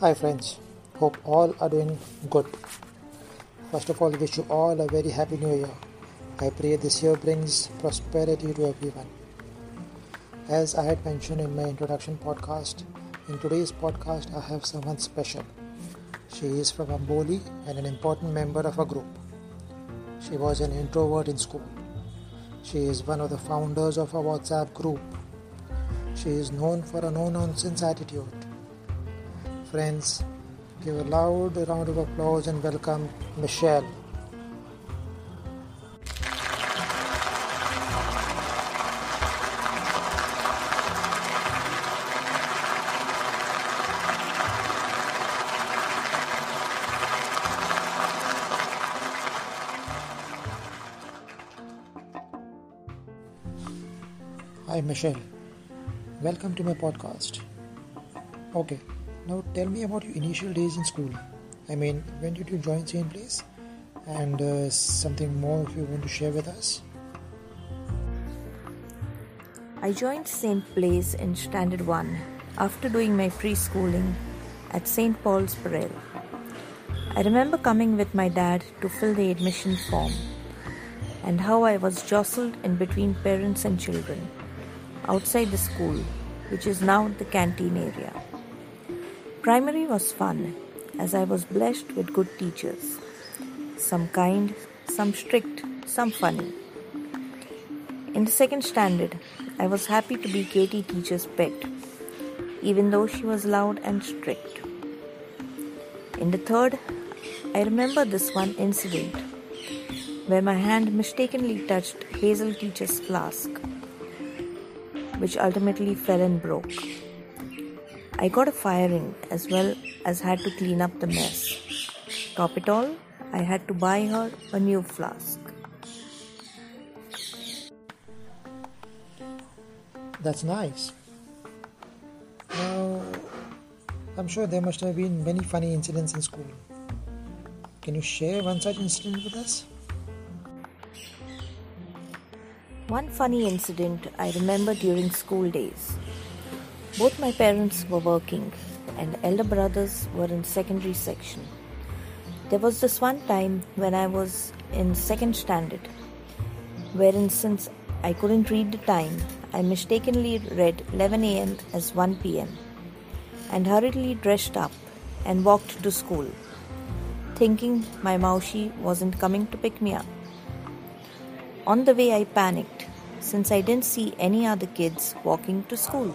Hi friends, hope all are doing good. First of all, wish you all a very happy new year. I pray this year brings prosperity to everyone. As I had mentioned in my introduction podcast, in today's podcast I have someone special. She is from Amboli and an important member of our group. She was an introvert in school. She is one of the founders of our WhatsApp group. She is known for a no-nonsense attitude. Friends, give a loud round of applause and welcome Michelle. Hi Michelle, welcome to my podcast. Okay. Now tell me about your initial days in school. I mean, when did you join Saint Blaise? And something more if you want to share with us. I joined Saint Blaise in Standard 1 after doing my preschooling at St. Paul's Perel. I remember coming with my dad to fill the admission form and how I was jostled in between parents and children outside the school, which is now the canteen area. Primary was fun, as I was blessed with good teachers. Some kind, some strict, some funny. In the second standard, I was happy to be Katie teacher's pet, even though she was loud and strict. In the third, I remember this one incident, where my hand mistakenly touched Hazel teacher's flask, which ultimately fell and broke. I got a firing as well as had to clean up the mess. Top it all, I had to buy her a new flask. That's nice. Now, I'm sure there must have been many funny incidents in school. Can you share one such incident with us? One funny incident I remember during school days. Both my parents were working and elder brothers were in secondary section. There was this one time when I was in second standard, wherein since I couldn't read the time, I mistakenly read 11 a.m. as 1 p.m. and hurriedly dressed up and walked to school, thinking my maushi wasn't coming to pick me up. On the way I panicked since I didn't see any other kids walking to school.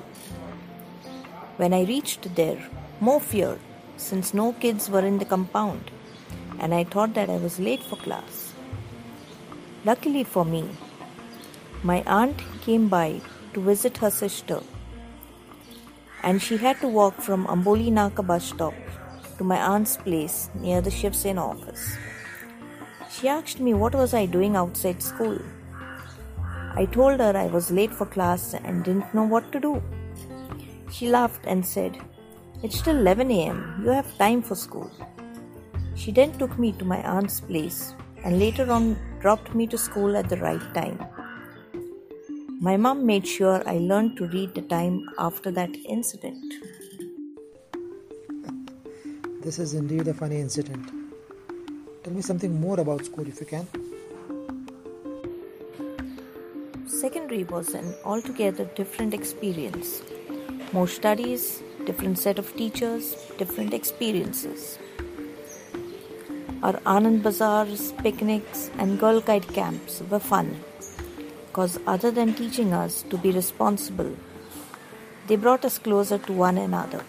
When I reached there, more fear since no kids were in the compound and I thought that I was late for class. Luckily for me, my aunt came by to visit her sister and she had to walk from Amboli Naka bus stop to my aunt's place near the Shiv Sena office. She asked me what was I doing outside school. I told her I was late for class and didn't know what to do. She laughed and said, "It's still 11 a.m., you have time for school." She then took me to my aunt's place and later on dropped me to school at the right time. My mom made sure I learned to read the time after that incident. This is indeed a funny incident. Tell me something more about school if you can. Secondary was an altogether different experience. More studies, different set of teachers, different experiences. Our Anand bazaars, picnics and Girl Guide camps were fun because other than teaching us to be responsible, they brought us closer to one another.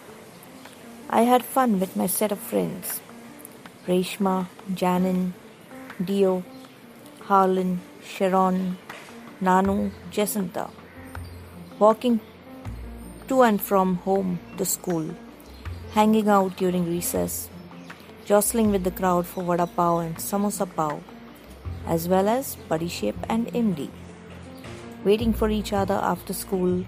I had fun with my set of friends, Reshma, Janin, Dio, Harlan, Sharon, Nanu, Jacinta, walking to and from home to school, hanging out during recess, jostling with the crowd for vada pav and samosa pav, as well as Padishep and MD, waiting for each other after school,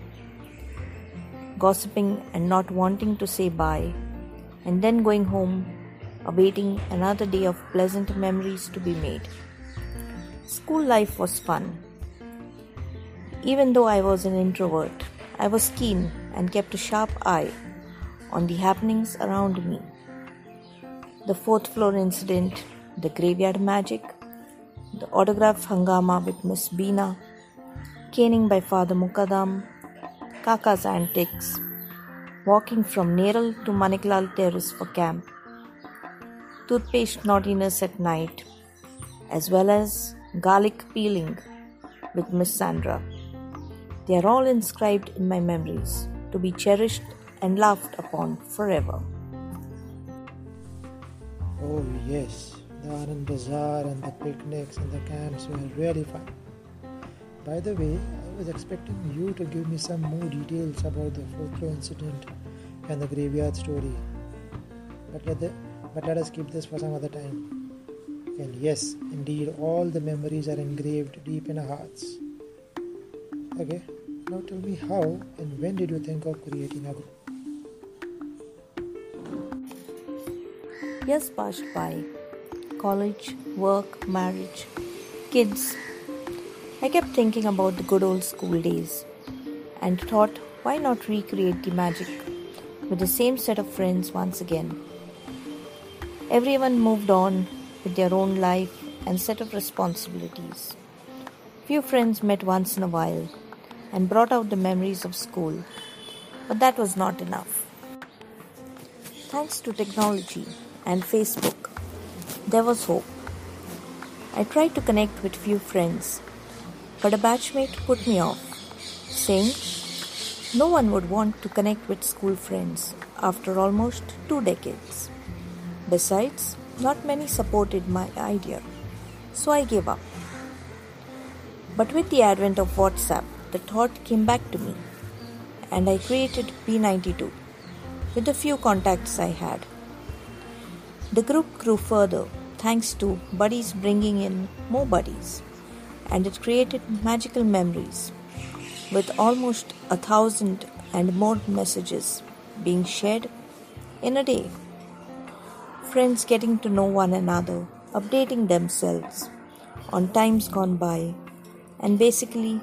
gossiping and not wanting to say bye, and then going home, awaiting another day of pleasant memories to be made. School life was fun. Even though I was an introvert, I was keen and kept a sharp eye on the happenings around me. The fourth floor incident, the graveyard magic, the autograph hangama with Miss Beena, caning by Father Mukadam, Kaka's antics, walking from Neral to Maniklal Terrace for camp, toothpaste naughtiness at night, as well as garlic peeling with Miss Sandra. They are all inscribed in my memories to be cherished and laughed upon forever. Oh yes, the Anand Bazaar and the picnics and the camps were really fun. By the way, I was expecting you to give me some more details about the fourth floor incident and the graveyard story. But let us keep this for some other time. And yes, indeed, all the memories are engraved deep in our hearts. Okay, now tell me how and when did you think of creating a group? Yes, Pashpai. College, work, marriage, kids. I kept thinking about the good old school days and thought, why not recreate the magic with the same set of friends once again? Everyone moved on with their own life and set of responsibilities. Few friends met once in a while and brought out the memories of school, but that was not enough. Thanks to technology and Facebook, there was hope. I tried to connect with few friends, but a batchmate put me off, saying no one would want to connect with school friends after almost 2 decades. Besides, not many supported my idea, so I gave up. But with the advent of WhatsApp, the thought came back to me, and I created P92 with the few contacts I had. The group grew further thanks to buddies bringing in more buddies, and it created magical memories with almost 1,000 and more messages being shared in a day. Friends getting to know one another, updating themselves on times gone by, and basically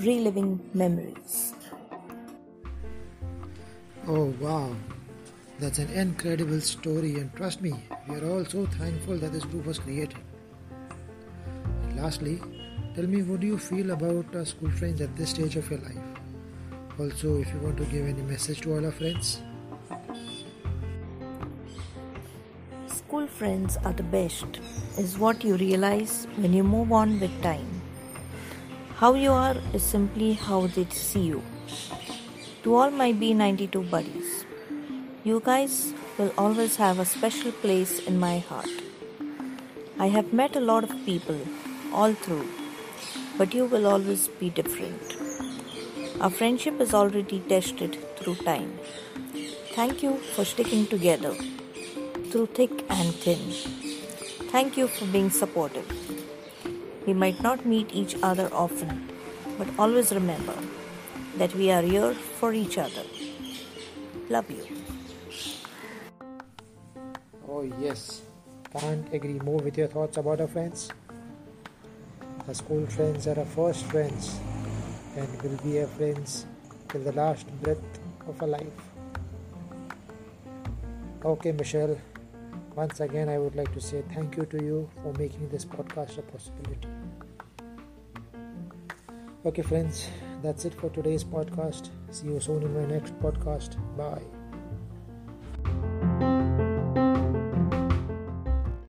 reliving memories. Oh wow, that's an incredible story, and trust me, we are all so thankful that this group was created. And lastly, tell me, what do you feel about our school friends at this stage of your life? Also, if you want to give any message to all our friends. School friends are the best, is what you realize when you move on with time. How you are is simply how they see you. To all my B92 buddies, you guys will always have a special place in my heart. I have met a lot of people all through, but you will always be different. Our friendship is already tested through time. Thank you for sticking together through thick and thin. Thank you for being supportive. We might not meet each other often, but always remember that we are here for each other. Love you. Oh yes, can't agree more with your thoughts about our friends. Our school friends are our first friends and will be our friends till the last breath of our life. Okay, Michelle, once again I would like to say thank you to you for making this podcast a possibility. Okay friends, that's it for today's podcast. See you soon in my next podcast. Bye.